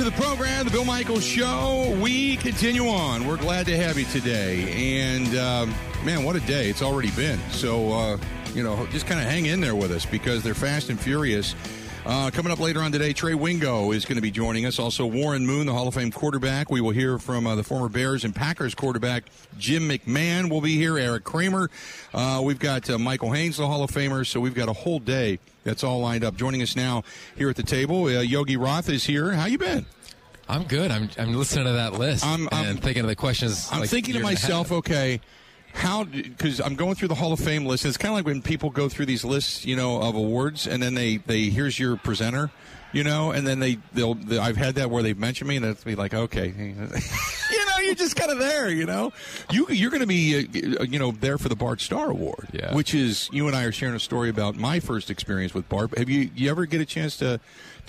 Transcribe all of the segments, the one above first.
to the program, the Bill Michaels Show. We continue on. We're glad to have you today. And, man, what a day it's already been. So, you know, just kind of hang in there with us because they're fast and furious. Coming up later on today, Trey Wingo is going to be joining us. Also, Warren Moon, the Hall of Fame quarterback. We will hear from the former Bears and Packers quarterback Jim McMahon will be here. Eric Kramer. We've got Michael Haynes, the Hall of Famer. So we've got a whole day that's all lined up. Joining us now here at the table, Yogi Roth is here. How you been? I'm good. I'm listening to that list and thinking of the questions. I'm like thinking to myself, okay, how? Because I'm going through the Hall of Fame list. It's kind of like when people go through these lists, you know, of awards, and then they here's your presenter, you know, and then they'll I've had that where they've mentioned me, and they'll be like, okay, you know, you're just kind of there, you know, you're going to be, you know, there for the Bart Starr Award, yeah. Which is you and I are sharing a story about my first experience with Bart. Have you ever get a chance to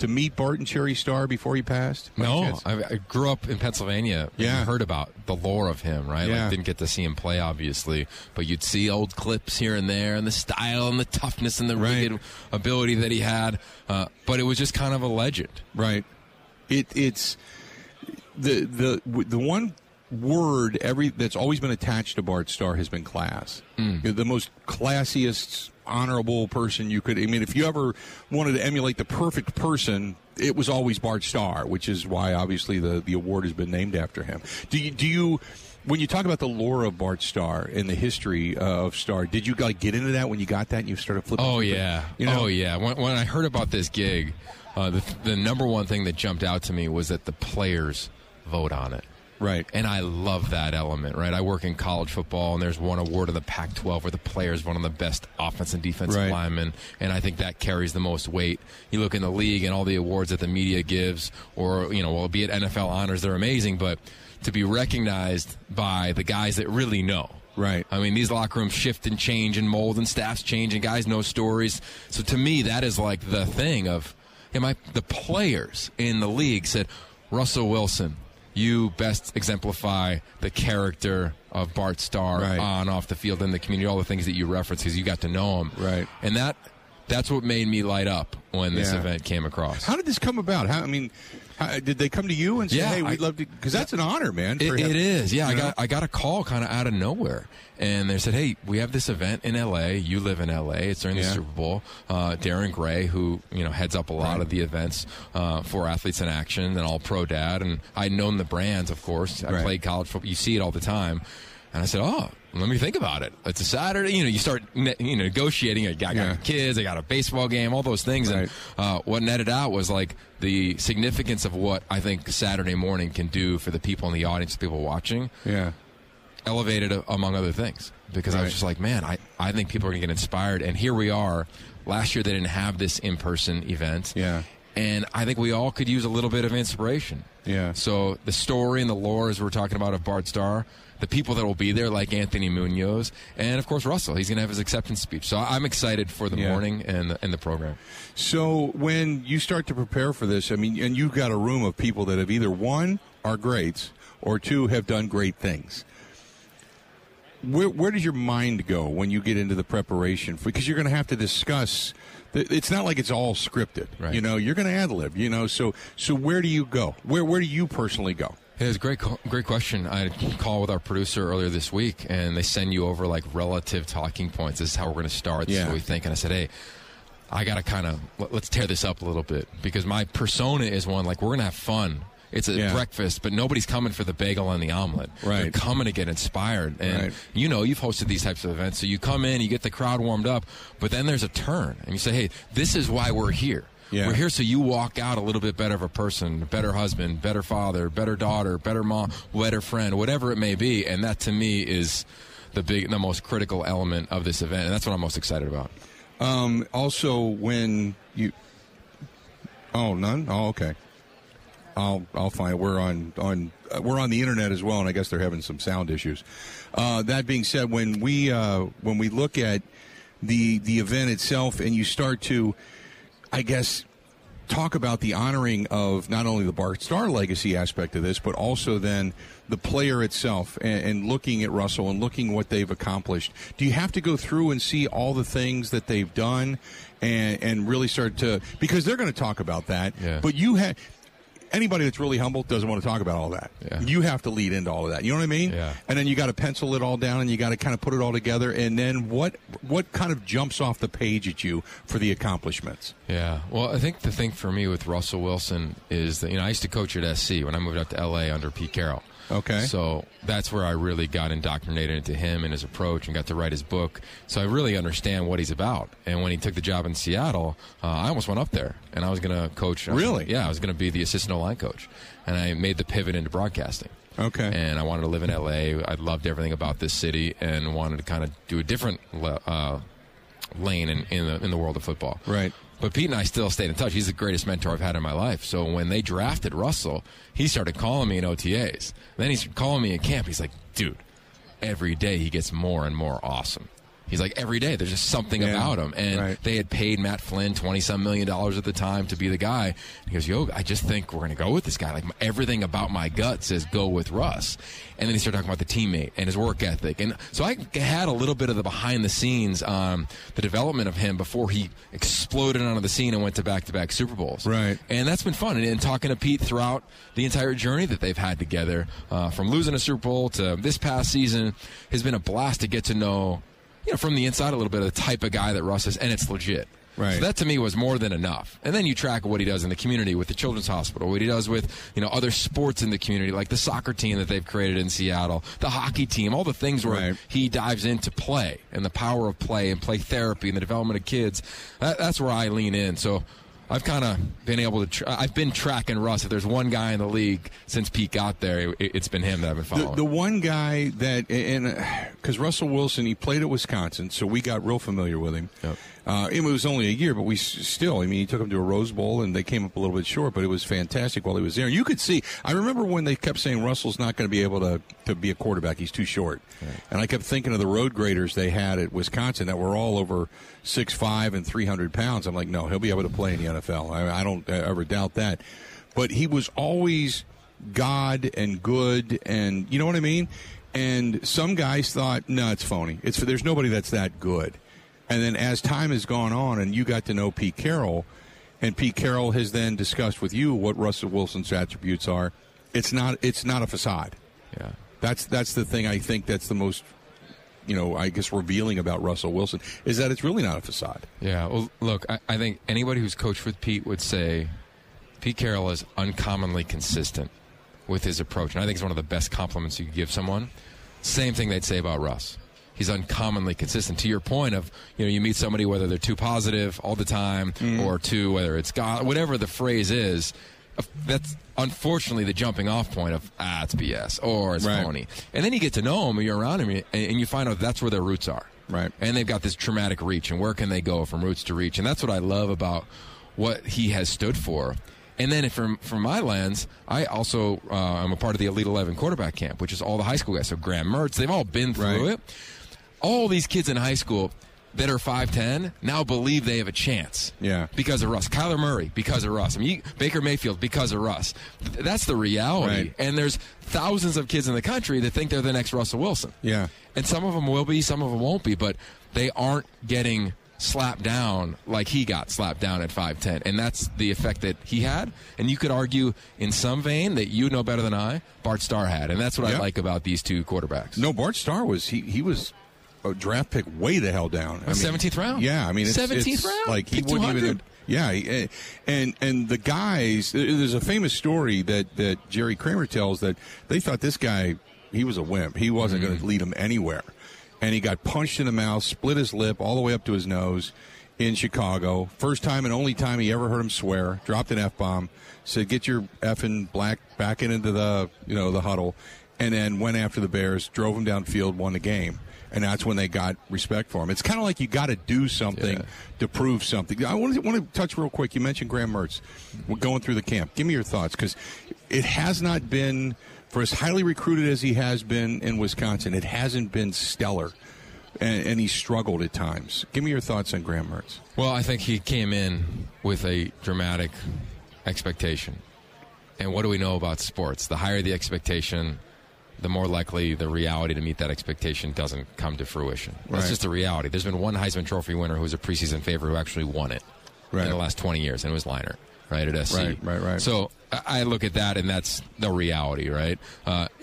meet Bart and Cherry Starr before he passed? No, I grew up in Pennsylvania. Yeah, and heard about the lore of him, right? Yeah. Like, didn't get to see him play, obviously, but you'd see old clips here and there, and the style and the toughness and the rugged ability that he had. But it was just kind of a legend, right? It's the one word that's always been attached to Bart Starr has been class. Mm. The most classiest, honorable person you could. I mean, if you ever wanted to emulate the perfect person, it was always Bart Starr, which is why obviously the award has been named after him. Do you when you talk about the lore of Bart Starr and the history of Starr, did you like get into that when you got that and you started flipping? Oh yeah, you know? Oh yeah. When I heard about this gig, the number one thing that jumped out to me was that the players vote on it. Right. And I love that element, right? I work in college football, and there's one award in the Pac-12 where the players one of the best offensive and defensive linemen, and I think that carries the most weight. You look in the league and all the awards that the media gives, or, you know, albeit NFL honors, they're amazing, but to be recognized by the guys that really know. Right. I mean, these locker rooms shift and change and mold, and staffs change, and guys know stories. So to me, that is like the thing of, the players in the league said, Russell Wilson, you best exemplify the character of Bart Starr on, off the field, in the community, all the things that you reference because you got to know him. Right. And that's what made me light up when this event came across. How did this come about? How did they come to you and say, hey, we'd love to? Because that's an honor, man. It is. Yeah, I got a call kind of out of nowhere. And they said, hey, we have this event in L.A. You live in L.A. It's during the Super Bowl. Darren Gray, who, you know, heads up a lot of the events for Athletes in Action and All Pro Dad. And I'd known the brands, of course. I played college football. You see it all the time. And I said, oh, let me think about it. It's a Saturday. You know, you start negotiating. I got kids. I got a baseball game, all those things. Right. And what netted out was, like, the significance of what I think Saturday morning can do for the people in the audience, people watching. Yeah. Elevated among other things, because I was just like, man, I think people are going to get inspired. And here we are. Last year they didn't have this in-person event. Yeah. And I think we all could use a little bit of inspiration. Yeah. So the story and the lore, as we're talking about, of Bart Starr, the people that will be there, like Anthony Munoz, and, of course, Russell. He's going to have his acceptance speech. So I'm excited for the morning and the program. So when you start to prepare for this, I mean, and you've got a room of people that have either, one, are greats, or two, have done great things. Where does your mind go when you get into the preparation? Because you're going to have to discuss. It's not like it's all scripted. Right. You know, you're going to ad-lib, you know. So where do you go? Where do you personally go? It was a great question. I had a call with our producer earlier this week, and they send you over, like, relative talking points. This is how we're going to start. This is what we think. And I said, hey, I got to kind of – let's tear this up a little bit, because my persona is one, like, we're going to have fun. It's a breakfast, but nobody's coming for the bagel and the omelet. Right. They're coming to get inspired. And, you know, you've hosted these types of events. So you come in, you get the crowd warmed up, but then there's a turn. And you say, hey, this is why we're here. Yeah. We're here so you walk out a little bit better of a person, better husband, better father, better daughter, better mom, better friend, whatever it may be. And that, to me, is the most critical element of this event. And that's what I'm most excited about. Also, when you... Oh, none? Oh, okay. I'll find it. We're on the internet as well, and I guess they're having some sound issues. That being said, when we look at the event itself, and you start to, I guess, talk about the honoring of not only the Bart Starr legacy aspect of this, but also then the player itself, and looking at Russell and looking what they've accomplished. Do you have to go through and see all the things that they've done, and really start to, because they're going to talk about that, but you had. anybody that's really humble doesn't want to talk about all that. Yeah. You have to lead into all of that. You know what I mean? Yeah. And then you got to pencil it all down, and you got to kind of put it all together. And then what kind of jumps off the page at you for the accomplishments? Yeah. Well, I think the thing for me with Russell Wilson is that, you know, I used to coach at SC when I moved out to L.A. under Pete Carroll. Okay. So that's where I really got indoctrinated into him and his approach and got to write his book. So I really understand what he's about. And when he took the job in Seattle, I almost went up there, and I was going to coach. Really? Yeah, I was going to be the assistant O-line coach. And I made the pivot into broadcasting. Okay. And I wanted to live in L.A. I loved everything about this city and wanted to kind of do a different lane in the world of football. Right. But Pete and I still stayed in touch. He's the greatest mentor I've had in my life. So when they drafted Russell, he started calling me in OTAs. Then he's calling me in camp. He's like, dude, every day he gets more and more awesome. He's like, every day there's just something about him. And they had paid Matt Flynn $20-some million at the time to be the guy. And he goes, yo, I just think we're going to go with this guy. Like, everything about my gut says go with Russ. And then he started talking about the teammate and his work ethic. And so I had a little bit of the behind the scenes on the development of him before he exploded onto the scene and went to back-to-back Super Bowls. Right. And that's been fun. And talking to Pete throughout the entire journey that they've had together, from losing a Super Bowl to this past season, has been a blast to get to know, you know, from the inside a little bit of the type of guy that Russ is, and it's legit. Right. So that to me was more than enough. And then you track what he does in the community with the Children's Hospital, what he does with, you know, other sports in the community, like the soccer team that they've created in Seattle, the hockey team, all the things where he dives into play and the power of play and play therapy and the development of kids. That's where I lean in. So I've kind of been able to I've been tracking Russ. If there's one guy in the league since Pete got there, it's been him that I've been following. The one guy that – and because Russell Wilson, he played at Wisconsin, so we got real familiar with him. Yep. It was only a year, but we still – I mean, he took him to a Rose Bowl, and they came up a little bit short, but it was fantastic while he was there. And you could see – I remember when they kept saying Russell's not going to be able to be a quarterback. He's too short. Right. And I kept thinking of the road graders they had at Wisconsin that were all over 6'5" and 300 pounds. I'm like, no, he'll be able to play in the NFL. I don't ever doubt that. But he was always God and good, and you know what I mean? And some guys thought, no, it's phony. There's nobody that's that good. And then as time has gone on and you got to know Pete Carroll, and Pete Carroll has then discussed with you what Russell Wilson's attributes are, it's not a facade. Yeah. That's the thing I think that's the most, you know, I guess revealing about Russell Wilson is that it's really not a facade. Yeah, well, look, I think anybody who's coached with Pete would say Pete Carroll is uncommonly consistent with his approach, and I think it's one of the best compliments you could give someone. Same thing they'd say about Russ. He's uncommonly consistent. To your point of, you know, you meet somebody, whether they're too positive all the time or too, whether it's God, whatever the phrase is, that's unfortunately the jumping off point of, it's BS or it's phony. And then you get to know them, you're around them, and you find out that's where their roots are. Right. And they've got this traumatic reach, and where can they go from roots to reach? And that's what I love about what he has stood for. And then from my lens, I also am a part of the Elite 11 quarterback camp, which is all the high school guys. So Graham Mertz, they've all been through it. All these kids in high school that are 5'10", now believe they have a chance. Yeah. Because of Russ. Kyler Murray, because of Russ. I mean, Baker Mayfield, because of Russ. That's the reality. Right. And there's thousands of kids in the country that think they're the next Russell Wilson. Yeah. And some of them will be, some of them won't be, but they aren't getting slapped down like he got slapped down at 5'10". And that's the effect that he had. And you could argue in some vein that you know better than I, Bart Starr had. And that's what I like about these two quarterbacks. No, Bart Starr was, he was a draft pick way the hell down. I mean, 17th round? Yeah, I mean, it's 17th round? Like, he wouldn't even... Yeah, and the guys... There's a famous story that Jerry Kramer tells that they thought this guy, he was a wimp. He wasn't going to lead them anywhere. And he got punched in the mouth, split his lip all the way up to his nose in Chicago. First time and only time he ever heard him swear. Dropped an F-bomb. Said, get your effing black back into the, you know, the huddle. And then went after the Bears, drove him downfield, won the game. And that's when they got respect for him. It's kind of like you got to do something to prove something. I want to touch real quick. You mentioned Graham Mertz. We're going through the camp. Give me your thoughts, because it has not been, for as highly recruited as he has been in Wisconsin, it hasn't been stellar, and he struggled at times. Give me your thoughts on Graham Mertz. Well, I think he came in with a dramatic expectation. And what do we know about sports? The higher the expectation, the more likely the reality to meet that expectation doesn't come to fruition. That's just the reality. There's been one Heisman Trophy winner who was a preseason favorite who actually won it in the last 20 years, and it was Leiner. right, at SC. Right. So I look at that, and that's the reality, right?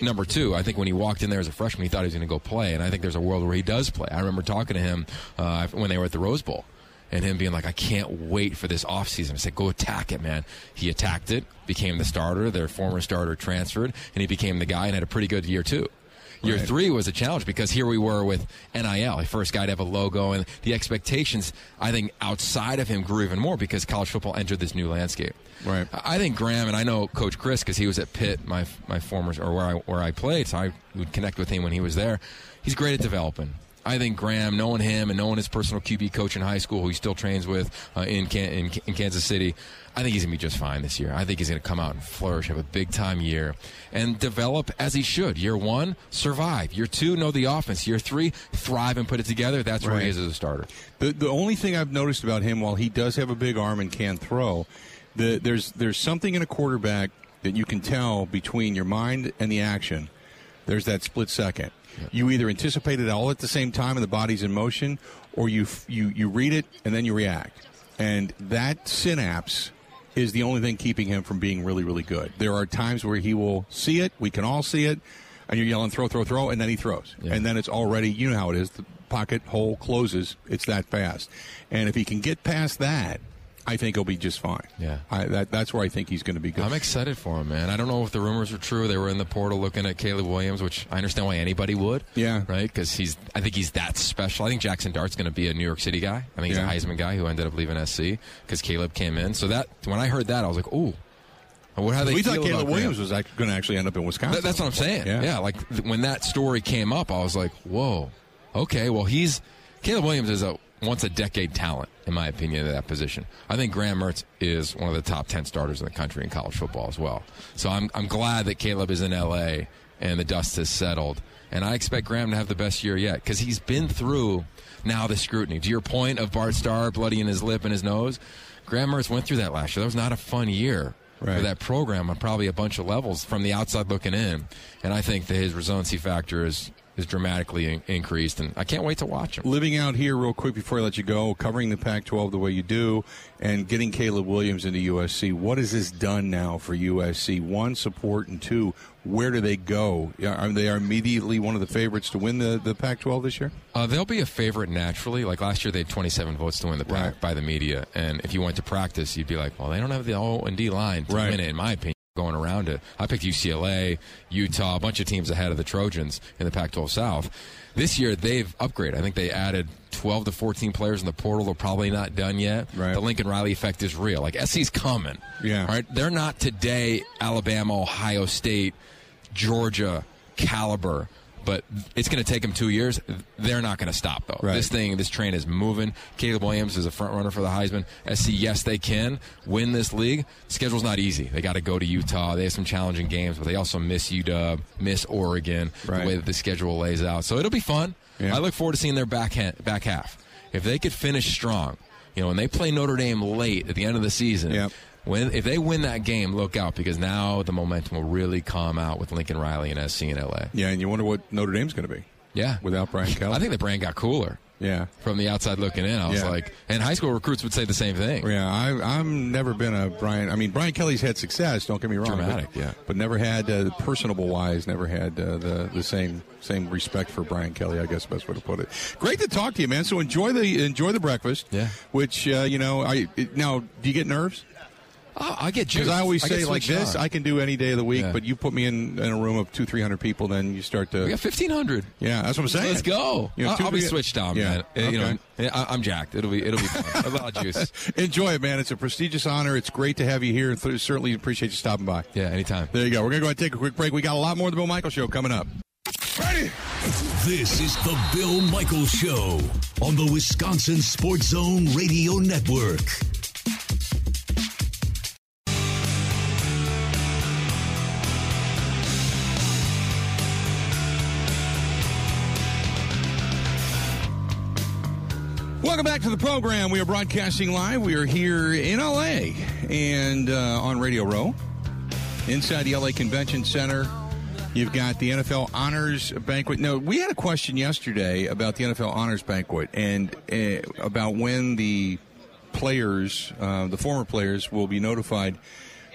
Number two, I think when he walked in there as a freshman, he thought he was going to go play, and I think there's a world where he does play. I remember talking to him when they were at the Rose Bowl, and him being like, I can't wait for this offseason. I said, go attack it, man. He attacked it, became the starter. Their former starter transferred, and he became the guy and had a pretty good year, too. Year three was a challenge because here we were with NIL, the first guy to have a logo, and the expectations, I think, outside of him grew even more because college football entered this new landscape. Right. I think Graham, and I know Coach Chris because he was at Pitt, my former, or where I played, so I would connect with him when he was there. He's great at developing. I think Graham, knowing him and knowing his personal QB coach in high school, who he still trains with in Kansas City, I think he's going to be just fine this year. I think he's going to come out and flourish, have a big-time year, and develop as he should. Year one, survive. Year two, know the offense. Year three, thrive and put it together. That's where he is as a starter. The only thing I've noticed about him, while he does have a big arm and can throw, there's something in a quarterback that you can tell between your mind and the action. There's that split second. You either anticipate it all at the same time and the body's in motion, or you read it and then you react. And that synapse is the only thing keeping him from being really, really good. There are times where he will see it, we can all see it, and you're yelling, throw, throw, throw, and then he throws. Yeah. And then it's already, you know how it is, the pocket hole closes, it's that fast. And if he can get past that, I think he'll be just fine. Yeah, that's where I think he's going to be good. I'm excited for him, man. I don't know if the rumors are true. They were in the portal looking at Caleb Williams, which I understand why anybody would. Yeah, right. Because I think he's that special. I think Jackson Dart's going to be a New York City guy. I think he's a Heisman guy who ended up leaving SC because Caleb came in. So that when I heard that, I was like, ooh. We thought Caleb Williams was going to actually end up in Wisconsin. That's what I'm saying. Yeah, like when that story came up, I was like, whoa. Okay, well, Caleb Williams is a once-a-decade talent, in my opinion, at that position. I think Graham Mertz is one of the top 10 starters in the country in college football as well. So I'm glad that Caleb is in L.A. and the dust has settled. And I expect Graham to have the best year yet because he's been through now the scrutiny. To your point of Bart Starr bloodying his lip and his nose, Graham Mertz went through that last year. That was not a fun year for that program on probably a bunch of levels from the outside looking in. And I think that his resiliency factor is dramatically increased, and I can't wait to watch him. Living out here real quick before I let you go, covering the Pac-12 the way you do, and getting Caleb Williams into USC, what has this done now for USC? One, support, and two, where do they go? They are immediately one of the favorites to win the Pac-12 this year? They'll be a favorite naturally. Like last year, they had 27 votes to win the Pac by the media, and if you went to practice, you'd be like, well, they don't have the O and D line to win it, in my opinion. Going around it. I picked UCLA, Utah, a bunch of teams ahead of the Trojans in the Pac-12 South. This year, they've upgraded. I think they added 12 to 14 players in the portal. They're probably not done yet. Right. The Lincoln Riley effect is real. Like, SC's coming. Yeah. Right? They're not today Alabama, Ohio State, Georgia caliber, but it's going to take them 2 years. They're not going to stop, though. Right. This train is moving. Caleb Williams is a front-runner for the Heisman. SC, yes, they can win this league. The schedule's not easy. They got to go to Utah. They have some challenging games, but they also miss UW, miss Oregon, the way that the schedule lays out. So it'll be fun. Yeah. I look forward to seeing their back half. If they could finish strong, when they play Notre Dame late at the end of the season, if they win that game, look out, because now the momentum will really calm out with Lincoln Riley and SC and LA. Yeah, and you wonder what Notre Dame's going to be. Yeah. Without Brian Kelly. I think the brand got cooler. Yeah. From the outside looking in, I was like, and high school recruits would say the same thing. Yeah, I've never been a Brian. I mean, Brian Kelly's had success, don't get me wrong. Dramatic, but never had, personable-wise, never had the same respect for Brian Kelly, I guess the best way to put it. Great to talk to you, man. So enjoy the breakfast, which, now, do you get nerves? I get juiced. Because I always say like this, I can do any day of the week, but you put me in a room of 200-300 people, then you start to... We got 1,500. Yeah, that's what I'm saying. Let's go. I'll be switched on, man. Okay. I'm jacked. It'll be fun. A lot of juice. Enjoy it, man. It's a prestigious honor. It's great to have you here. Certainly appreciate you stopping by. Yeah, anytime. There you go. We're going to go ahead and take a quick break. We got a lot more of the Bill Michaels Show coming up. Ready? This is the Bill Michaels Show on the Wisconsin Sports Zone Radio Network. Welcome back to the program. We are broadcasting live. We are here in L.A. and on Radio Row inside the L.A. Convention Center. You've got the NFL Honors Banquet. No, we had a question yesterday about the NFL Honors Banquet and about when the players, the former players, will be notified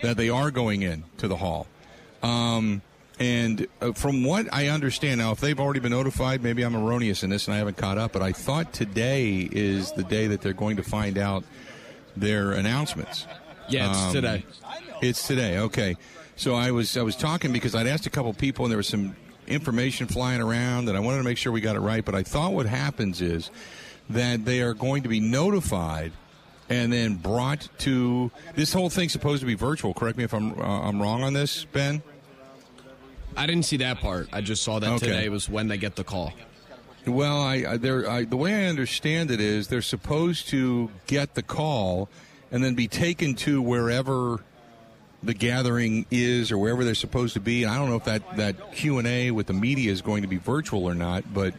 that they are going in to the hall. And from what I understand, now, if they've already been notified, maybe I'm erroneous in this and I haven't caught up, but I thought today is the day that they're going to find out their announcements. Yeah, it's today. It's today, okay. So I was talking because I'd asked a couple people, and there was some information flying around, and I wanted to make sure we got it right. But I thought what happens is that they are going to be notified and then brought to – this whole thing's supposed to be virtual. Correct me if I'm wrong on this, Ben? I didn't see that part. I just saw that today was when they get the call. Well, the way I understand it is they're supposed to get the call and then be taken to wherever the gathering is or wherever they're supposed to be. And I don't know if that Q&A with the media is going to be virtual or not, but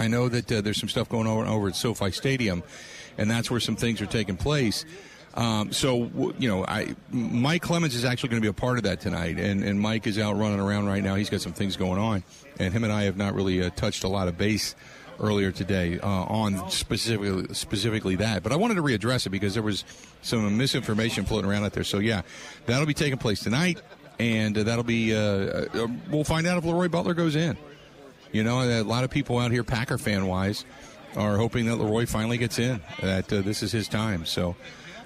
I know that there's some stuff going on over at SoFi Stadium, and that's where some things are taking place. Mike Clemens is actually going to be a part of that tonight, and Mike is out running around right now. He's got some things going on, and him and I have not really touched a lot of base earlier today on specifically that. But I wanted to readdress it because there was some misinformation floating around out there. So, yeah, that'll be taking place tonight, and that'll be we'll find out if Leroy Butler goes in. You know, a lot of people out here, Packer fan-wise, are hoping that Leroy finally gets in, that this is his time. So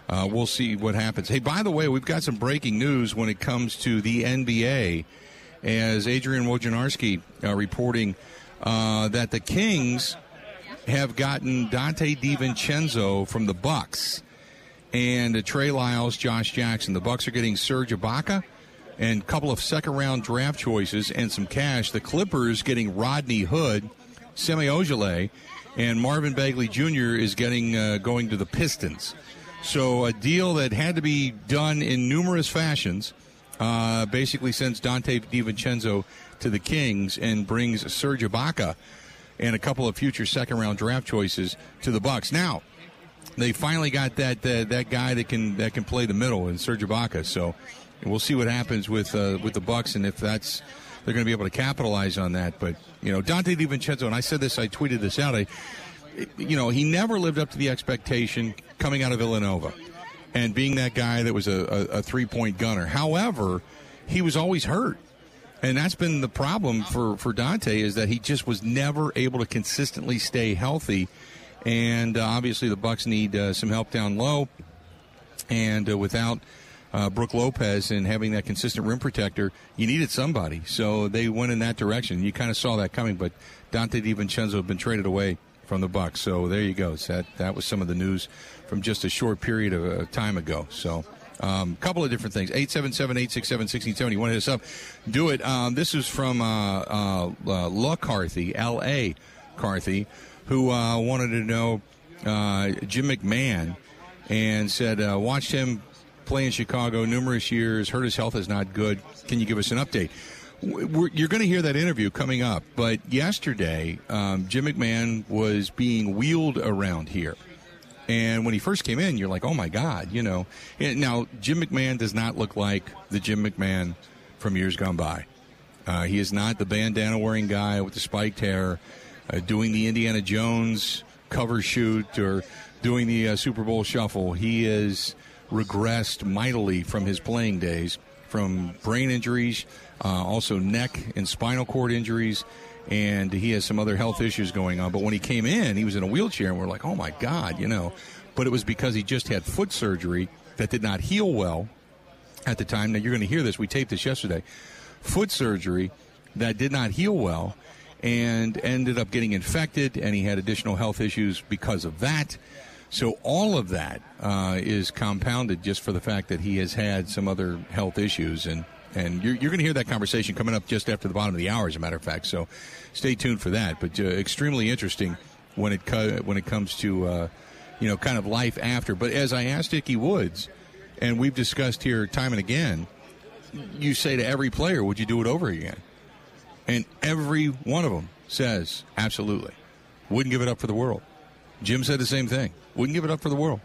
we'll see what happens. Hey, by the way, we've got some breaking news when it comes to the NBA, as Adrian Wojnarowski reporting that the Kings have gotten Dante DiVincenzo from the Bucks and Trey Lyles, Josh Jackson. The Bucks are getting Serge Ibaka and a couple of second-round draft choices and some cash. The Clippers getting Rodney Hood, Semi Ojeleye, and Marvin Bagley Jr. is getting going to the Pistons. So a deal that had to be done in numerous fashions basically sends Dante DiVincenzo to the Kings and brings Serge Ibaka and a couple of future second-round draft choices to the Bucks. Now, they finally got that guy that can play the middle in Serge Ibaka. So we'll see what happens with the Bucks and if that's they're going to be able to capitalize on that. But, you know, Dante DiVincenzo, and I said this, I tweeted this out, he never lived up to the expectation coming out of Villanova and being that guy that was a three-point gunner. However, he was always hurt. And that's been the problem for Dante, is that he just was never able to consistently stay healthy. And obviously the Bucks need some help down low. And without Brooke Lopez and having that consistent rim protector, you needed somebody. So they went in that direction. You kind of saw that coming, but Dante DiVincenzo had been traded away from the Bucks. So there you go. So that was some of the news from just a short period of time ago. So couple of different things. 877-867-1670. You want to hit us up, do it. This is from L.A. Carthy, who wanted to know Jim McMahon and said, watched him play in Chicago numerous years, heard his health is not good. Can you give us an update? You're going to hear that interview coming up, but yesterday Jim McMahon was being wheeled around here. And when he first came in, you're like, oh, my God, you know. And now, Jim McMahon does not look like the Jim McMahon from years gone by. He is not the bandana-wearing guy with the spiked hair doing the Indiana Jones cover shoot or doing the Super Bowl shuffle. He has regressed mightily from his playing days, from brain injuries, also neck and spinal cord injuries. And he has some other health issues going on. But when he came in, he was in a wheelchair, and we're like, oh, my God, you know. But it was because he just had foot surgery that did not heal well at the time. Now, you're going to hear this. We taped this yesterday. Foot surgery that did not heal well and ended up getting infected, and he had additional health issues because of that. So all of that is compounded just for the fact that he has had some other health issues. And you're going to hear that conversation coming up just after the bottom of the hour, as a matter of fact. So stay tuned for that. But extremely interesting when it comes to, kind of life after. But as I asked Icky Woods, and we've discussed here time and again, you say to every player, would you do it over again? And every one of them says, absolutely. Wouldn't give it up for the world. Jim said the same thing. Wouldn't give it up for the world.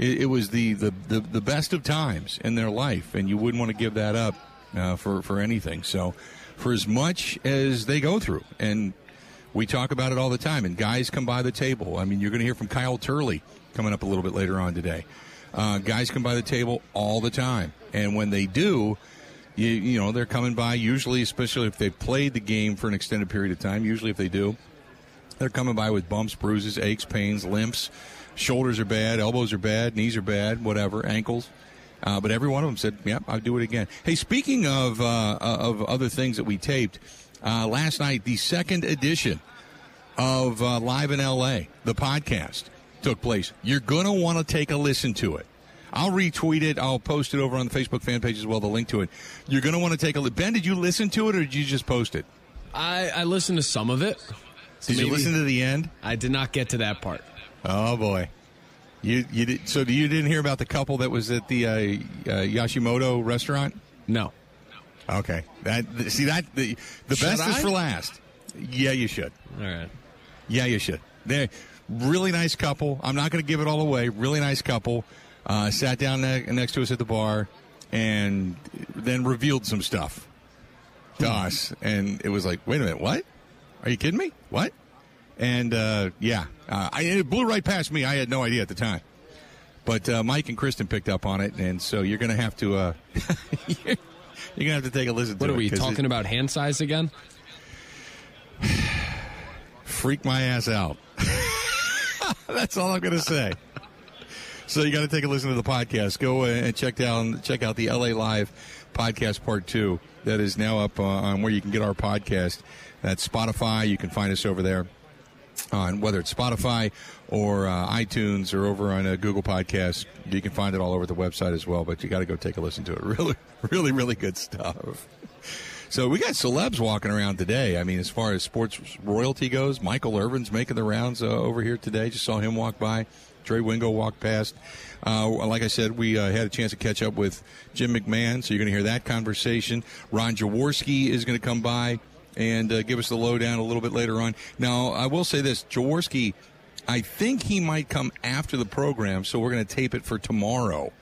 It was the best of times in their life, and you wouldn't want to give that up for anything. So for as much as they go through, and We talk about it all the time, and guys come by the table. I mean, you're going to hear from Kyle Turley coming up a little bit later on today. Guys come by the table all the time, and when they do, you know, they're coming by usually, especially if they've played the game for an extended period of time, usually if they do, they're coming by with bumps, bruises, aches, pains, limps. Shoulders are bad, elbows are bad, knees are bad, whatever, ankles. But every one of them said, yep, I'll do it again. Hey, speaking of other things that we taped, last night, the second edition of Live in L.A., the podcast, took place. You're going to want to take a listen to it. I'll retweet it. I'll post it over on the Facebook fan page as well, the link to it. You're going to want to take a look. Ben, did you listen to it or did you just post it? I listened to some of it. So did you listen to the end? I did not get to that part. Oh, boy. You did, so you didn't hear about the couple that was at the Yoshimoto restaurant? No. Okay. The best is for last. Yeah, you should. All right. Yeah, you should. They're really nice couple. I'm not going to give it all away. Really nice couple. Sat down next to us at the bar and then revealed some stuff to us. And it was like, wait a minute, what? Are you kidding me? What? And, it blew right past me. I had no idea at the time. But Mike and Kristen picked up on it, and so you're going to have to take a listen to it. What are we talking about, hand size again? Freak my ass out. That's all I'm going to say. So you got to take a listen to the podcast. Go and check out the LA Live podcast part 2 that is now up on where you can get our podcast. That's Spotify. You can find us over there on whether it's Spotify or iTunes or over on Google Podcasts. You can find it all over the website as well, but you got to go take a listen to it. Really, really, really good stuff. So we got celebs walking around today. I mean, as far as sports royalty goes, Michael Irvin's making the rounds over here today. Just saw him walk by. Trey Wingo walked past. Like I said, we had a chance to catch up with Jim McMahon, so you're going to hear that conversation. Ron Jaworski is going to come by and give us the lowdown a little bit later on. Now, I will say this. Jaworski, I think he might come after the program, so we're going to tape it for tomorrow,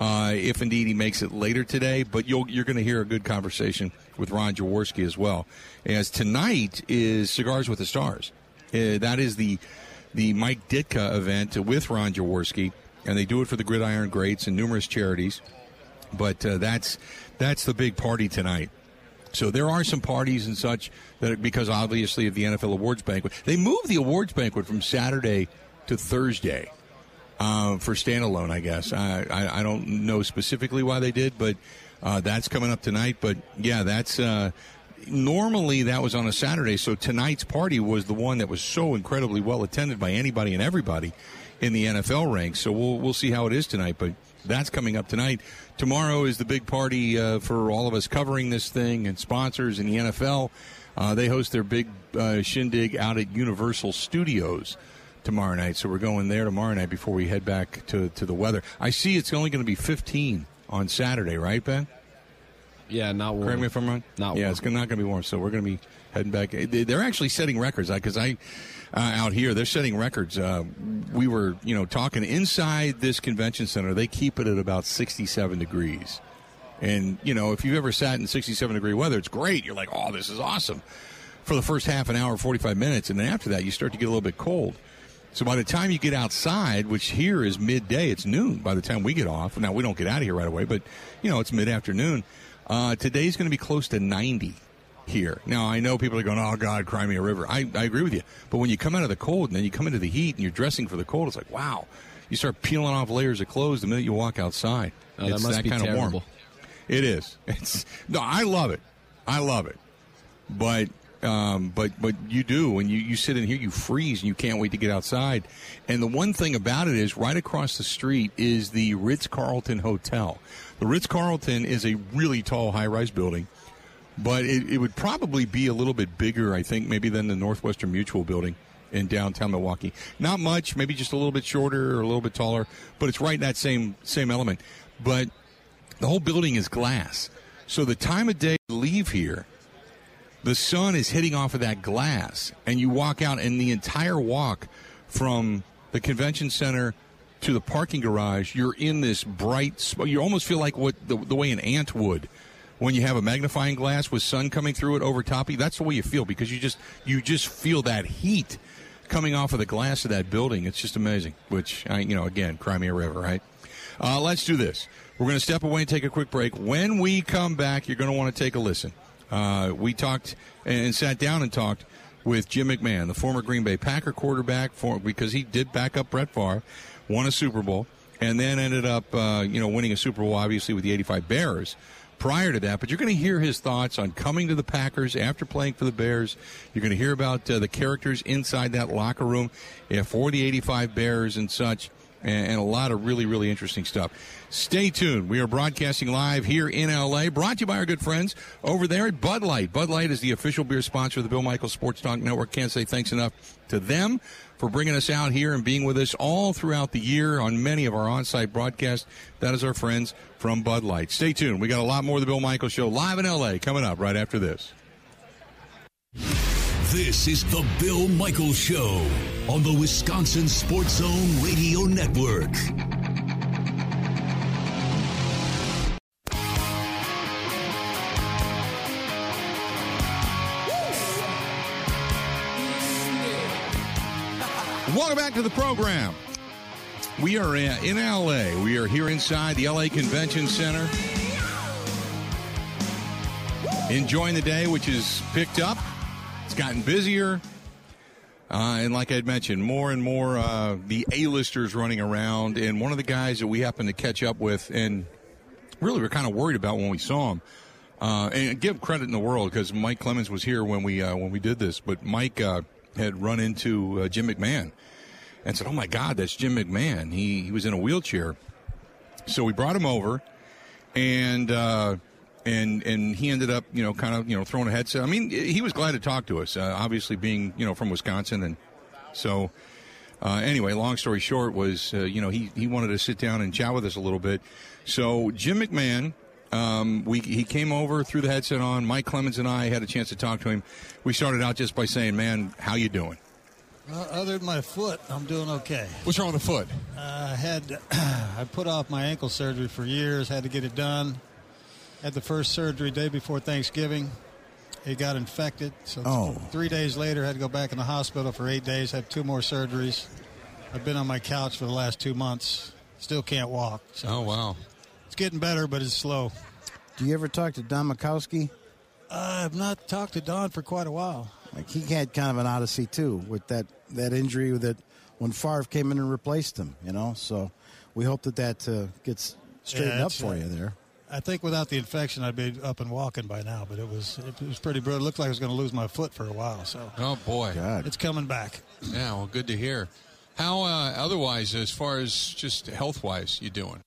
if indeed he makes it later today. But you're going to hear a good conversation with Ron Jaworski as well. As tonight is Cigars with the Stars. That is the Mike Ditka event with Ron Jaworski, and they do it for the Gridiron Greats and numerous charities. But that's the big party tonight. So there are some parties and such that because obviously of the NFL awards banquet, they moved the awards banquet from Saturday to Thursday for standalone. I guess I don't know specifically why they did, but that's coming up tonight. But yeah, that's. Normally that was on a Saturday, so tonight's party was the one that was so incredibly well attended by anybody and everybody in the NFL ranks. So we'll see how it is tonight, but that's coming up tonight. Tomorrow is the big party for all of us covering this thing and sponsors in the NFL. They host their big shindig out at Universal Studios tomorrow night, so we're going there tomorrow night before we head back to the weather. I see it's only going to be 15 on Saturday, right, Ben? Yeah, not warm. Correct me if I'm wrong. Not warm. Yeah, it's not going to be warm, so we're going to be heading back. They're actually setting records because out here, they're setting records. We were, talking inside this convention center. They keep it at about 67 degrees. And, if you've ever sat in 67-degree weather, it's great. You're like, oh, this is awesome. For the first half an hour, 45 minutes, and then after that, you start to get a little bit cold. So by the time you get outside, which here is midday, it's noon by the time we get off. Now, we don't get out of here right away, but, it's mid-afternoon. Today's going to be close to 90 here. Now, I know people are going, oh, God, cry me a river. I agree with you. But when you come out of the cold and then you come into the heat and you're dressing for the cold, it's like, wow. You start peeling off layers of clothes the minute you walk outside. Oh, it's that kind of warm. It is. No, I love it. I love it. But you do. When you sit in here, you freeze and you can't wait to get outside. And the one thing about it is right across the street is the Ritz-Carlton Hotel. The Ritz-Carlton is a really tall high-rise building, but it would probably be a little bit bigger, I think, maybe than the Northwestern Mutual building in downtown Milwaukee. Not much, maybe just a little bit shorter or a little bit taller, but it's right in that same element. But the whole building is glass. So the time of day you leave here, the sun is hitting off of that glass, and you walk out, and the entire walk from the convention center to the parking garage, you're in this bright, you almost feel like the way an ant would when you have a magnifying glass with sun coming through it over top of you, that's the way you feel, because you just feel that heat coming off of the glass of that building. It's just amazing, which, again, cry me a river, right? Let's do this. We're going to step away and take a quick break. When we come back, you're going to want to take a listen. We talked and sat down and talked with Jim McMahon, the former Green Bay Packer quarterback, because he did back up Brett Favre, won a Super Bowl, and then ended up winning a Super Bowl, obviously, with the 85 Bears prior to that. But you're going to hear his thoughts on coming to the Packers after playing for the Bears. You're going to hear about the characters inside that locker room for the 85 Bears and such. And a lot of really, really interesting stuff. Stay tuned. We are broadcasting live here in L.A., brought to you by our good friends over there at Bud Light. Bud Light is the official beer sponsor of the Bill Michaels Sports Talk Network. Can't say thanks enough to them for bringing us out here and being with us all throughout the year on many of our on-site broadcasts. That is our friends from Bud Light. Stay tuned. We got a lot more of the Bill Michaels Show live in L.A. coming up right after this. This is the Bill Michaels Show on the Wisconsin Sports Zone Radio Network. Welcome back to the program. We are in L.A. We are here inside the L.A. Convention Center, enjoying the day, which is picked up. It's gotten busier, and like I had mentioned, more and more the A-listers running around, and one of the guys that we happened to catch up with and really were kind of worried about when we saw him, and give credit in the world because Mike Clemens was here when we did this, but Mike had run into Jim McMahon and said, oh, my God, that's Jim McMahon. He was in a wheelchair. So we brought him over, And he ended up, throwing a headset. I mean, he was glad to talk to us, obviously being, from Wisconsin. And so, anyway, long story short was, he wanted to sit down and chat with us a little bit. So Jim McMahon, he came over, threw the headset on. Mike Clemens and I had a chance to talk to him. We started out just by saying, man, how you doing? Well, other than my foot, I'm doing okay. What's wrong with the foot? I put off my ankle surgery for years, had to get it done. Had the first surgery day before Thanksgiving. It got infected. So 3 days later, had to go back in the hospital for 8 days, had two more surgeries. I've been on my couch for the last 2 months. Still can't walk. So wow. It's getting better, but it's slow. Do you ever talk to Don Mikowski? I've not talked to Don for quite a while. Like, he had kind of an odyssey, too, with that injury that when Favre came in and replaced him, So we hope that gets straightened up for you there. I think without the infection, I'd be up and walking by now, but it was pretty brutal. It looked like I was going to lose my foot for a while. So, oh, boy. God. It's coming back. Yeah, well, good to hear. How otherwise, as far as just health-wise, you doing?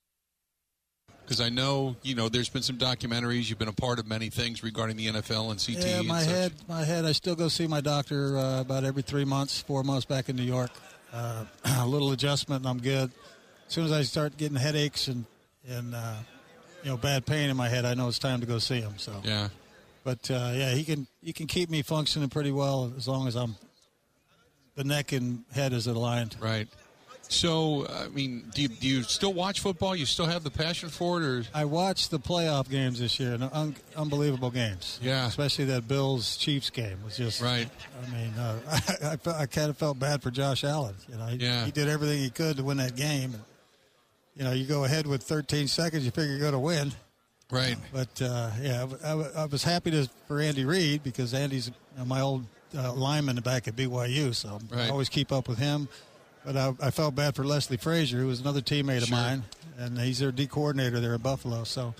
Because I know, there's been some documentaries. You've been a part of many things regarding the NFL and CTE. Yeah, my head. I still go see my doctor about every 3 months, 4 months back in New York. A little adjustment, and I'm good. As soon as I start getting headaches and bad pain in my head, I know it's time to go see him. So yeah, but he can keep me functioning pretty well as long as I'm the neck and head is aligned. Right. So I mean, do you still watch football? You still have the passion for it, or I watched the playoff games this year, and unbelievable games. Yeah, especially that Bills Chiefs game was just right. I mean, I kind of felt bad for Josh Allen. He did everything he could to win that game. You go ahead with 13 seconds, you figure you're going to win. Right. But, I was happy for Andy Reid because Andy's my old lineman back at BYU, so right. I always keep up with him. But I felt bad for Leslie Frazier, who was another teammate of mine, and he's their D coordinator there at Buffalo. So,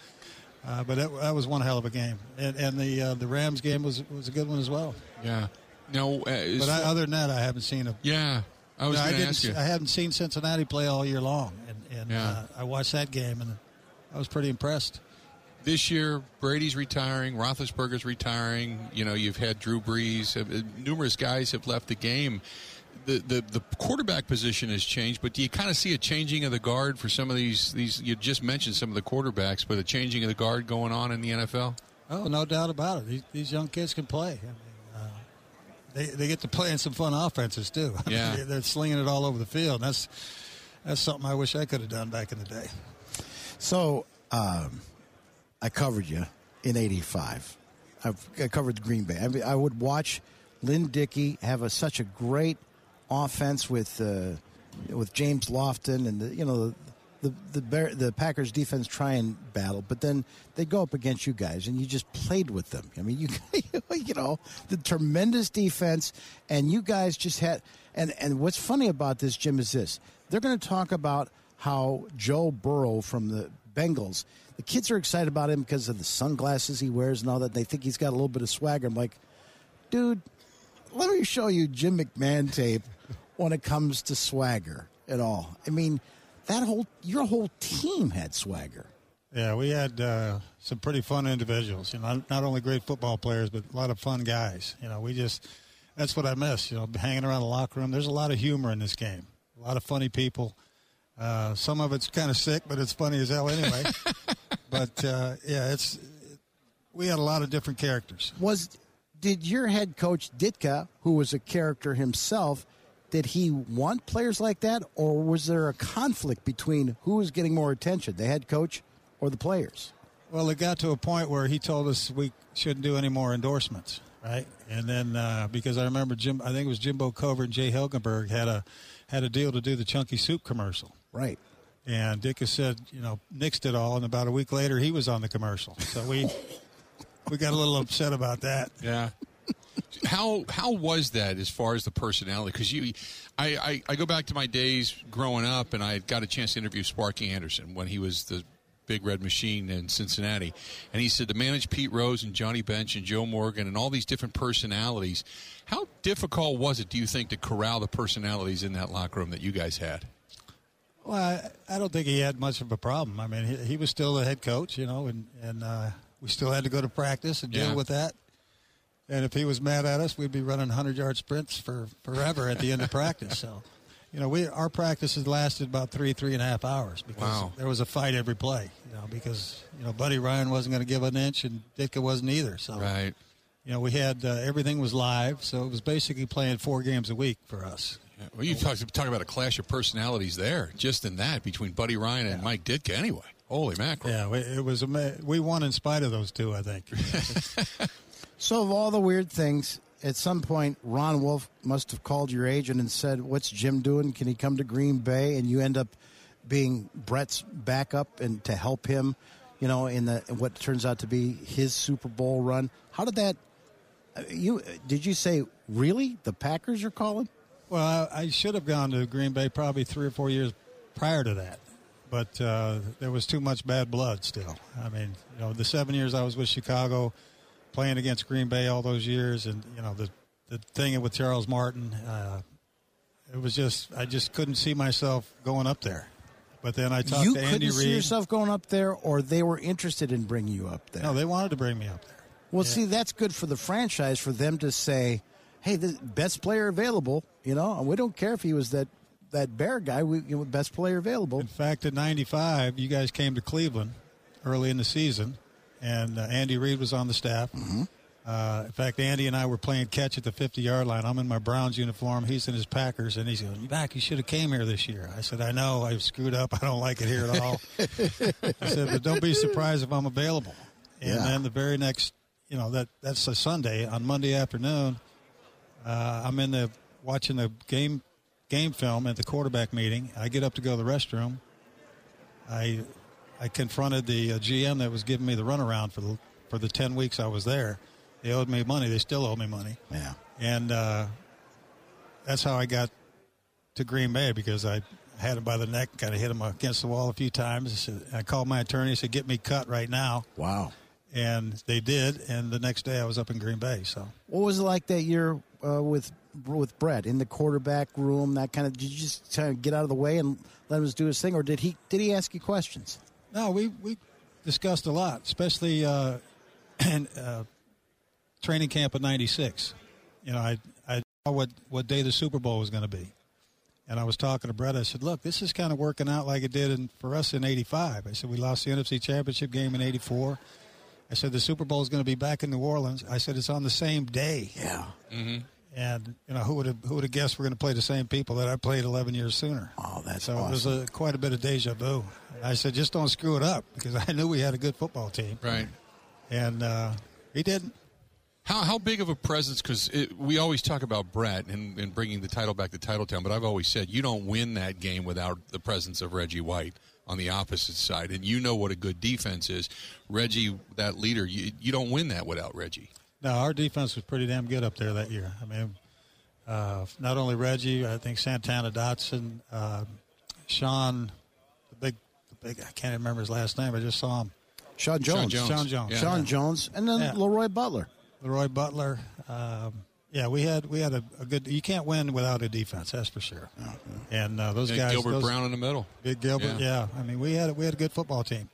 but that was one hell of a game. And the Rams game was a good one as well. Yeah. No. But other than that, I haven't seen him. Yeah. I was going to ask you. I haven't seen Cincinnati play all year long. I watched that game, and I was pretty impressed. This year, Brady's retiring, Roethlisberger's retiring. You've had Drew Brees. Numerous guys have left the game. The quarterback position has changed, but do you kind of see a changing of the guard for some of these? You just mentioned some of the quarterbacks, but a changing of the guard going on in the NFL? Oh, no doubt about it. These young kids can play. I mean, they get to play in some fun offenses, too. Yeah. They're slinging it all over the field. That's something I wish I could have done back in the day. So I covered you in 85. I covered Green Bay. I would watch Lynn Dickey have such a great offense with James Lofton and the Packers defense try and battle, but then they go up against you guys, and you just played with them. I mean, the tremendous defense, and you guys just had. And what's funny about this, Jim, is this: they're going to talk about how Joe Burrow from the Bengals. The kids are excited about him because of the sunglasses he wears and all that. They think he's got a little bit of swagger. I'm like, dude, let me show you Jim McMahon tape when it comes to swagger at all. I mean. Your whole team had swagger. Yeah, we had some pretty fun individuals. Not only great football players, but a lot of fun guys. That's what I miss. Hanging around the locker room. There's a lot of humor in this game. A lot of funny people. Some of it's kind of sick, but it's funny as hell anyway. We had a lot of different characters. Did your head coach Ditka, who was a character himself? Did he want players like that, or was there a conflict between who was getting more attention, the head coach or the players? Well, it got to a point where he told us we shouldn't do any more endorsements, right? And then because I remember I think it was Jimbo Covert and Jay Helgenberg had a deal to do the Chunky Soup commercial. Right. And Ditka said, nixed it all, and about a week later he was on the commercial. So we got a little upset about that. Yeah. How was that as far as the personality? Because I go back to my days growing up, and I got a chance to interview Sparky Anderson when he was the Big Red Machine in Cincinnati. And he said to manage Pete Rose and Johnny Bench and Joe Morgan and all these different personalities, how difficult was it, do you think, to corral the personalities in that locker room that you guys had? Well, I don't think he had much of a problem. I mean, he was still the head coach, and we still had to go to practice and deal with that. And if he was mad at us, we'd be running 100-yard sprints for forever at the end of practice. So, our practices lasted about 3.5 hours because there was a fight every play, because, Buddy Ryan wasn't going to give an inch and Ditka wasn't either. So, right. We had everything was live, so it was basically playing 4 games a week for us. Yeah. Well, you talk about a clash of personalities there, just in that, between Buddy Ryan and Mike Ditka anyway. Holy mackerel. Yeah, it was we won in spite of those two, I think. So of all the weird things, at some point, Ron Wolf must have called your agent and said, what's Jim doing? Can he come to Green Bay? And you end up being Brett's backup and to help him, in what turns out to be his Super Bowl run. How did that – did you say, really, the Packers are calling? Well, I should have gone to Green Bay probably 3 or 4 years prior to that. But there was too much bad blood still. I mean, the 7 years I was with Chicago – playing against Green Bay all those years, and the thing with Charles Martin, it was I just couldn't see myself going up there. But then I talked to Andy Reid. You couldn't see yourself going up there, or they were interested in bringing you up there? No, they wanted to bring me up there. Well, see, that's good for the franchise for them to say, "Hey, the best player available." And we don't care if he was that bear guy. We best player available. In fact, in '95, you guys came to Cleveland early in the season. And Andy Reid was on the staff. Mm-hmm. In fact, Andy and I were playing catch at the 50-yard line. I'm in my Browns uniform. He's in his Packers. And he's going, "Back, you should have came here this year." I said, "I know. I've screwed up. I don't like it here at all." I said, "But don't be surprised if I'm available." And then the very next, that's a Sunday. On Monday afternoon, I'm in watching the game film at the quarterback meeting. I get up to go to the restroom. I confronted the GM that was giving me the runaround for the 10 weeks I was there. They owed me money. They still owe me money. Yeah. And that's how I got to Green Bay, because I had him by the neck, kind of hit him against the wall a few times. I called my attorney and said, "Get me cut right now." Wow. And they did, and the next day I was up in Green Bay. So what was it like that year with Brett in the quarterback room? That kind of, did you just kind of get out of the way and let him do his thing, or did he ask you questions? No, we discussed a lot, especially in training camp of '96. I saw what day the Super Bowl was going to be. And I was talking to Brett. I said, "Look, this is kind of working out like it did for us in 85. I said, we lost the NFC Championship game in 84. I said, the Super Bowl is going to be back in New Orleans. I said, it's on the same day." Yeah. Mm-hmm. And, who would have guessed we're going to play the same people that I played 11 years sooner. Oh, that's awesome. It was quite a bit of deja vu. I said, just don't screw it up, because I knew we had a good football team. Right. and he didn't. How big of a presence, because we always talk about Brett and bringing the title back to Titletown, but I've always said you don't win that game without the presence of Reggie White on the opposite side, and you know what a good defense is. Reggie, that leader, you don't win that without Reggie. No, our defense was pretty damn good up there that year. I mean, not only Reggie, I think Santana Dotson, Sean, the big, I can't remember his last name, I just saw him. Sean Jones. Yeah. Sean Jones, and then Leroy Butler. We had a good – you can't win without a defense, that's for sure. Okay. And those guys – Gilbert Brown in the middle. Big Gilbert, yeah. I mean, we had a good football team.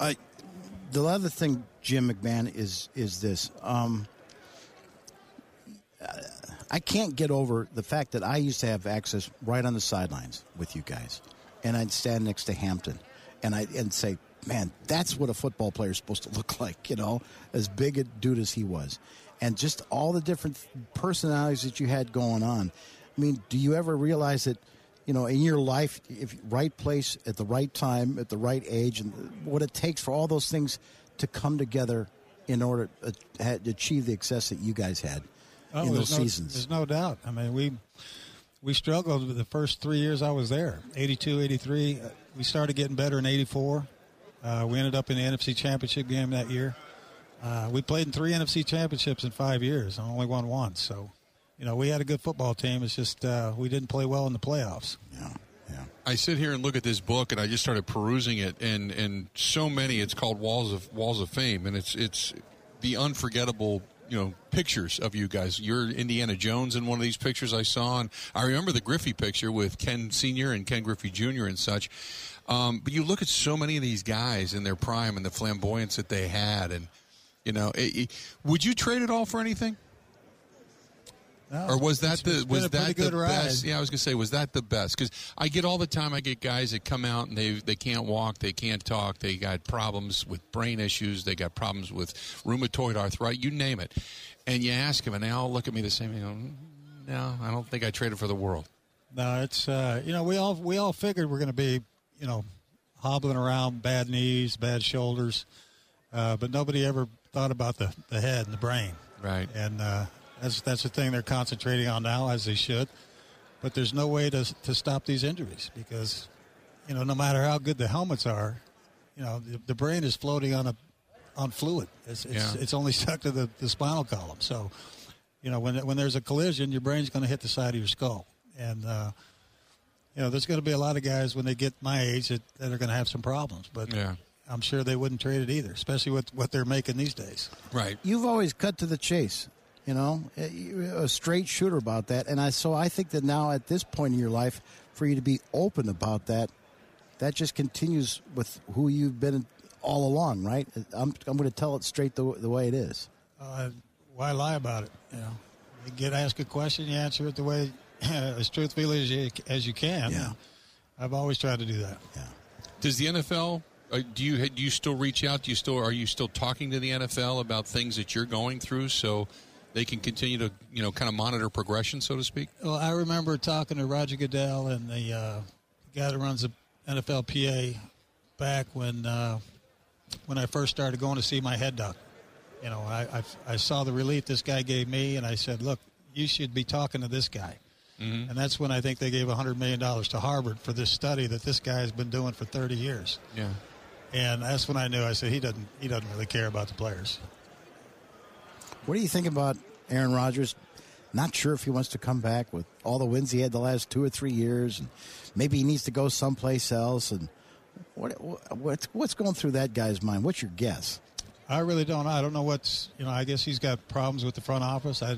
The other thing, Jim McMahon, is this. I can't get over the fact that I used to have access right on the sidelines with you guys, and I'd stand next to Hampton, and I'd say, man, that's what a football player is supposed to look like, you know, as big a dude as he was. And just all the different personalities that you had going on. I mean, do you ever realize that, you know, in your life, if right place at the right time, at the right age, and what it takes for all those things to come together in order to achieve the success that you guys had in those seasons? There's no doubt. I mean, we struggled with the first 3 years I was there, 82, 83. We started getting better in 84. We ended up in the NFC Championship game that year. We played in 3 NFC Championships in 5 years and only won once. So, you know, we had a good football team. It's just we didn't play well in the playoffs. Yeah. I sit here and look at this book, and I just started perusing it, and so many. It's called Walls of Fame, and it's the unforgettable, you know, pictures of you guys. You're Indiana Jones in one of these pictures I saw, and I remember the Griffey picture with Ken Sr. and Ken Griffey Jr. and such. But you look at so many of these guys in their prime and the flamboyance that they had, and, you know, would you trade it all for anything? No, or was that the best? Yeah, I was going to say, was that the best? Because I get all the time, I get guys that come out and they can't walk, they can't talk, they got problems with brain issues, they got problems with rheumatoid arthritis, you name it. And you ask them, and they all look at me the same, and go, no, I don't think I traded for the world. No, it's, you know, we all figured we're going to be, you know, hobbling around, bad knees, bad shoulders, but nobody ever thought about the head and the brain. Right. And, that's the thing they're concentrating on now, as they should. But there's no way to stop these injuries because, you know, no matter how good the helmets are, you know, the brain is floating on fluid. It's only stuck to the spinal column. So, you know, when there's a collision, your brain's going to hit the side of your skull. And, you know, there's going to be a lot of guys when they get my age that are going to have some problems. But yeah. I'm sure they wouldn't trade it either, especially with what they're making these days. Right. You've always cut to the chase. You know, a straight shooter about that. And so I think that now at this point in your life, for you to be open about that, that just continues with who you've been all along, right? I'm going to tell it straight the way it is. Why lie about it? You know, you get asked a question, you answer it the way as truthfully as you can. Yeah. I've always tried to do that. Yeah. Does the NFL... Do you still reach out? Are you still talking to the NFL about things that you're going through? So they can continue to, you know, kind of monitor progression, so to speak? Well, I remember talking to Roger Goodell and the guy that runs the NFLPA back when I first started going to see my head doc. You know, I saw the relief this guy gave me, and I said, look, you should be talking to this guy. Mm-hmm. And that's when I think they gave $100 million to Harvard for this study that this guy has been doing for 30 years. Yeah. And that's when I knew. I said, he doesn't really care about the players. What do you think about Aaron Rodgers? Not sure if he wants to come back with all the wins he had the last 2 or 3 years, and maybe he needs to go someplace else. And what's going through that guy's mind? What's your guess? I really don't know. I don't know what's, you know, I guess he's got problems with the front office. I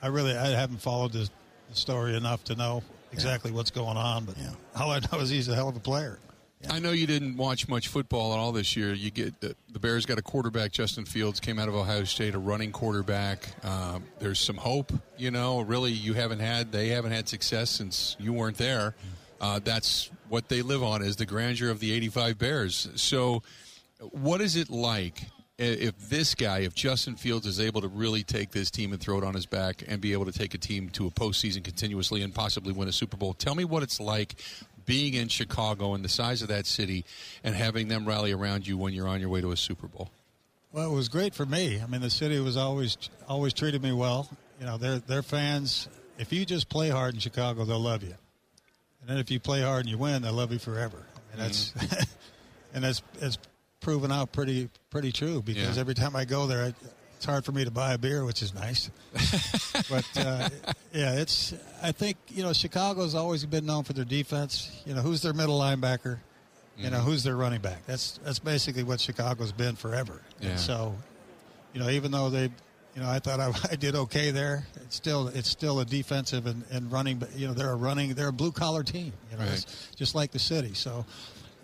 haven't followed the story enough to know exactly what's going on, but all I know is he's a hell of a player. Yeah. I know you didn't watch much football at all this year. You get the Bears got a quarterback, Justin Fields, came out of Ohio State, a running quarterback. There's some hope, you know. Really, they haven't had success since you weren't there. That's what they live on is the grandeur of the '85 Bears. So, what is it like if Justin Fields is able to really take this team and throw it on his back and be able to take a team to a postseason continuously and possibly win a Super Bowl? Tell me what it's like being in Chicago and the size of that city and having them rally around you when you're on your way to a Super Bowl? Well, it was great for me. I mean, the city was always treated me well. You know, their fans, if you just play hard in Chicago, they'll love you. And then if you play hard and you win, they'll love you forever. I mean, that's and that's proven out pretty true, because every time I go there, it's hard for me to buy a beer, which is nice. But I think, you know, Chicago's always been known for their defense. You know, who's their middle linebacker? Mm-hmm. You know, who's their running back? That's basically what Chicago's been forever. Yeah. And so, you know, even though they, you know, I thought I did okay there, it's still a defensive and running, but, you know, they're a blue-collar team, you know, right. Just like the city. So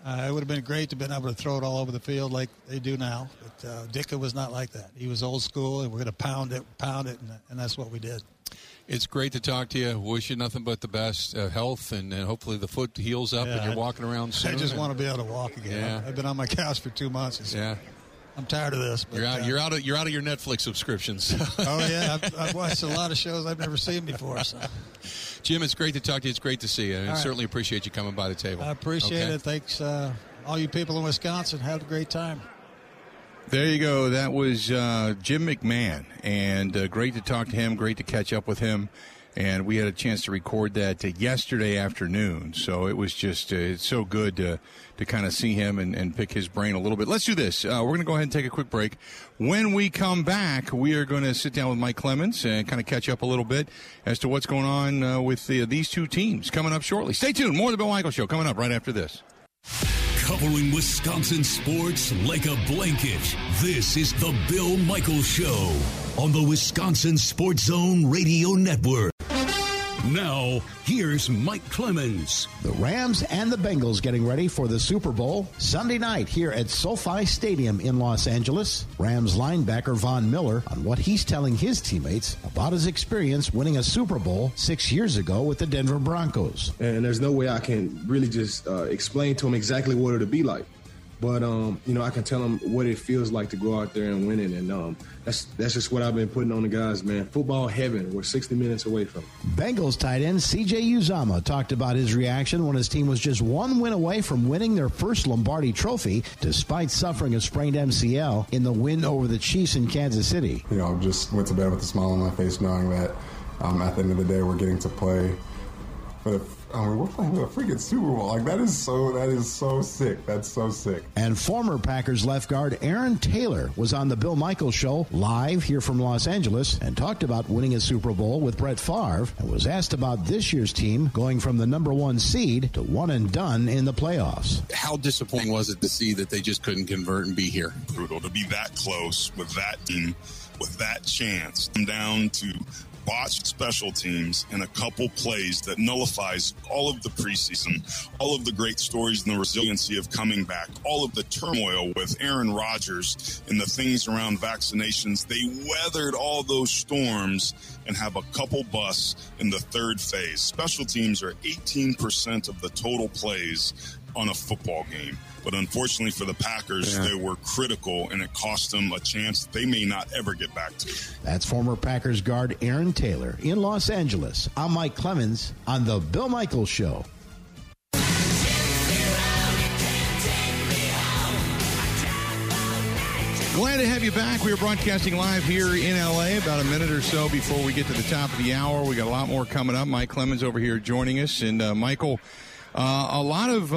it would have been great to have been able to throw it all over the field like they do now. But Ditka was not like that. He was old school, and we're going to pound it, and that's what we did. It's great to talk to you. Wish you nothing but the best health, and hopefully the foot heals up and you're walking around soon. I just want to be able to walk again. Yeah. I've been on my couch for 2 months. So yeah. I'm tired of this. But, you're out of your Netflix subscriptions. So. Oh, yeah. I've watched a lot of shows I've never seen before. So. Jim, it's great to talk to you. It's great to see you. I certainly appreciate you coming by the table. I appreciate it. Thanks, all you people in Wisconsin. Have a great time. There you go. That was Jim McMahon, and great to talk to him, great to catch up with him. And we had a chance to record that yesterday afternoon, so it was just it's so good to kind of see him and pick his brain a little bit. Let's do this. We're going to go ahead and take a quick break. When we come back, we are going to sit down with Mike Clemens and kind of catch up a little bit as to what's going on with these two teams coming up shortly. Stay tuned. More of the Bill Michaels Show coming up right after this. Covering Wisconsin sports like a blanket, this is the Bill Michaels Show on the Wisconsin Sports Zone Radio Network. Now, here's Mike Clemens. The Rams and the Bengals getting ready for the Super Bowl Sunday night here at SoFi Stadium in Los Angeles. Rams linebacker Von Miller on what he's telling his teammates about his experience winning a Super Bowl 6 years ago with the Denver Broncos. And there's no way I can really just explain to him exactly what it'll be like. But, you know, I can tell them what it feels like to go out there and win it, and that's just what I've been putting on the guys, man. Football heaven. We're 60 minutes away from it. Bengals tight end C.J. Uzomah talked about his reaction when his team was just one win away from winning their first Lombardi Trophy despite suffering a sprained MCL in the win over the Chiefs in Kansas City. You know, I just went to bed with a smile on my face knowing that at the end of the day we're getting to play for the we're playing the freaking Super Bowl. Like, that is so sick. That's so sick. And former Packers left guard Aaron Taylor was on the Bill Michaels Show live here from Los Angeles and talked about winning a Super Bowl with Brett Favre and was asked about this year's team going from the number one seed to one and done in the playoffs. How disappointing was it to see that they just couldn't convert and be here? Brutal to be that close with that team, with that chance. I'm down to botched special teams and a couple plays that nullifies all of the preseason, all of the great stories and the resiliency of coming back, all of the turmoil with Aaron Rodgers and the things around vaccinations. They weathered all those storms and have a couple busts in the third phase. Special teams are 18% of the total plays on a football game. But unfortunately for the Packers, they were critical, and it cost them a chance they may not ever get back to. That's former Packers guard Aaron Taylor in Los Angeles. I'm Mike Clemens on The Bill Michaels Show. Glad to have you back. We are broadcasting live here in L.A. about a minute or so before we get to the top of the hour. We got a lot more coming up. Mike Clemens over here joining us, and Michael... A lot of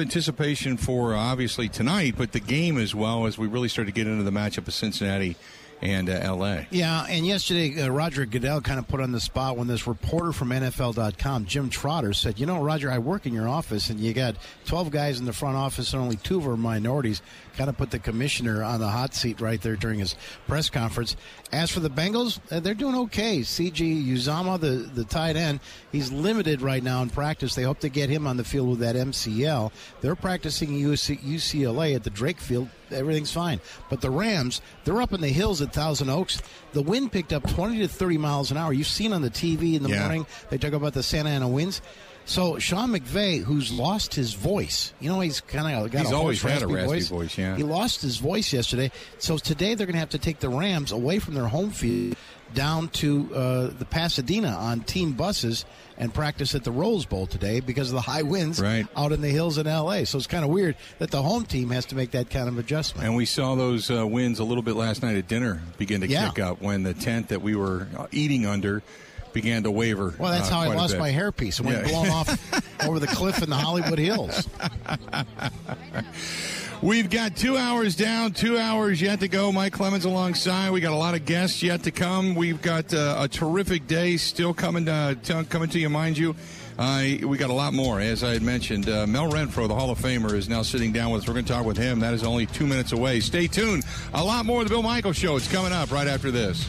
anticipation for obviously tonight, but the game as well, as we really start to get into the matchup of Cincinnati and L.A. Yeah, and yesterday Roger Goodell kind of put on the spot when this reporter from NFL.com, Jim Trotter, said, you know, Roger, I work in your office, and you got 12 guys in the front office and only two of them are minorities. Kind of put the commissioner on the hot seat right there during his press conference. As for the Bengals, they're doing okay. C.J. Uzomah, the tight end, he's limited right now in practice. They hope to get him on the field with that MCL. They're practicing UCLA at the Drake Field. Everything's fine. But the Rams, they're up in the hills at Thousand Oaks. The wind picked up 20 to 30 miles an hour. You've seen on the TV in the morning, they talk about the Santa Ana winds. So Sean McVay, who's lost his voice, you know, he's kind of got he's always had a raspy voice. Yeah, he lost his voice yesterday. So today they're going to have to take the Rams away from their home field down to the Pasadena on team buses and practice at the Rose Bowl today because of the high winds out in the hills in L.A. So it's kind of weird that the home team has to make that kind of adjustment. And we saw those winds a little bit last night at dinner begin to kick up when the tent that we were eating under began to waver. Well, that's how I lost my hairpiece. It went blown off over the cliff in the Hollywood Hills. We've got 2 hours down, 2 hours yet to go. Mike Clemens alongside. We got a lot of guests yet to come. We've got a terrific day still coming to you, mind you. We got a lot more. As I had mentioned, Mel Renfro, the Hall of Famer, is now sitting down with us. We're going to talk with him. That is only 2 minutes away. Stay tuned. A lot more of the Bill Michaels Show. It's coming up right after this.